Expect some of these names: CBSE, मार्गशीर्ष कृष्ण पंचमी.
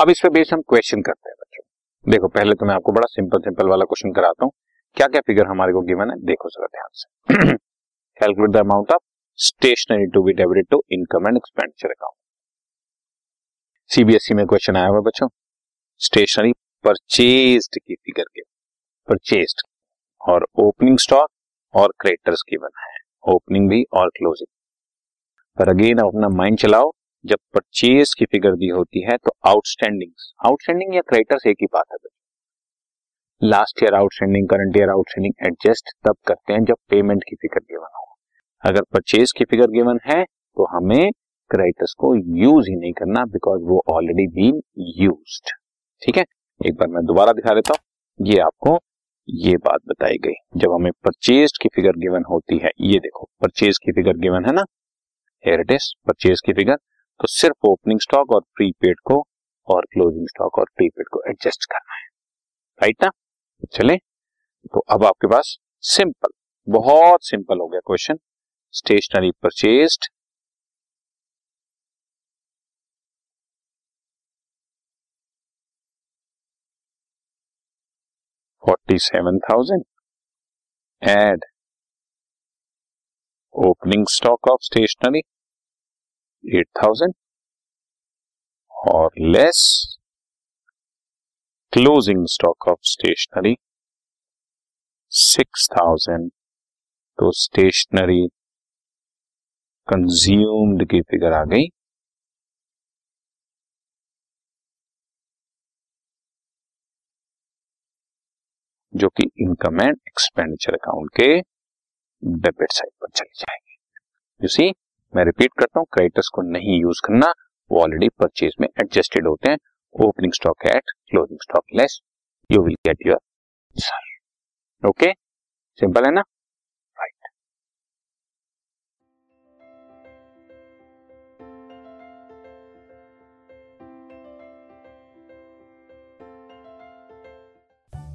अब इस पे बेस हम क्वेश्चन करते हैं बच्चों। देखो पहले तो मैं आपको बड़ा सिंपल वाला क्वेश्चन कराता हूँ, क्या क्या फिगर हमारे को गिवन है देखो जरा ध्यान से। Calculate the amount of stationery to be debited to income and expenditure account. CBSE में क्वेश्चन आया हुआ बच्चों, स्टेशनरी परचेज्ड की फिगर के परचेज्ड और ओपनिंग स्टॉक और क्रेडिटर्स गिवन है, ओपनिंग भी और क्लोजिंग। पर अगेन आप अपना माइंड चलाओ, जब परचेज की फिगर दी होती है तो आउटस्टैंडिंग या क्रेडिटर्स एक ही बात है। Last year outstanding, current year outstanding adjust तब करते हैं जब पेमेंट की फिगर गिवन हो। अगर परचेज की फिगर गिवन है तो हमें क्रेडिटर्स को यूज ही नहीं करना, बिकॉज वो ऑलरेडी बीन यूज्ड। ठीक है, एक बार मैं दोबारा दिखा देता हूँ, ये आपको ये बात बताई गई। जब हमें परचेज की फिगर गिवन होती है, ये देखो परचेज की फिगर गिवन है ना, हियर इट इज परचेज की फिगर, तो सिर्फ ओपनिंग स्टॉक और प्रीपेड को और क्लोजिंग स्टॉक और प्रीपेड को एडजस्ट करना है, राइट ना। चले तो अब आपके पास सिंपल, बहुत सिंपल हो गया question, stationery purchased $47,000, add opening stock of stationery 8,000 और less closing stock of stationery 6,000, तो स्टेशनरी कंज्यूम्ड की फिगर आ गई 6,000, जो कि इनकम एंड एक्सपेंडिचर अकाउंट के डेबिट साइड पर चली जाएगी। यू सी, मैं रिपीट करता हूँ, क्रेडिटर्स को नहीं यूज करना, वो ऑलरेडी परचेज में एडजस्टेड होते हैं, opening stock eight closing stock less, you will get your answer. Okay, simple है ना।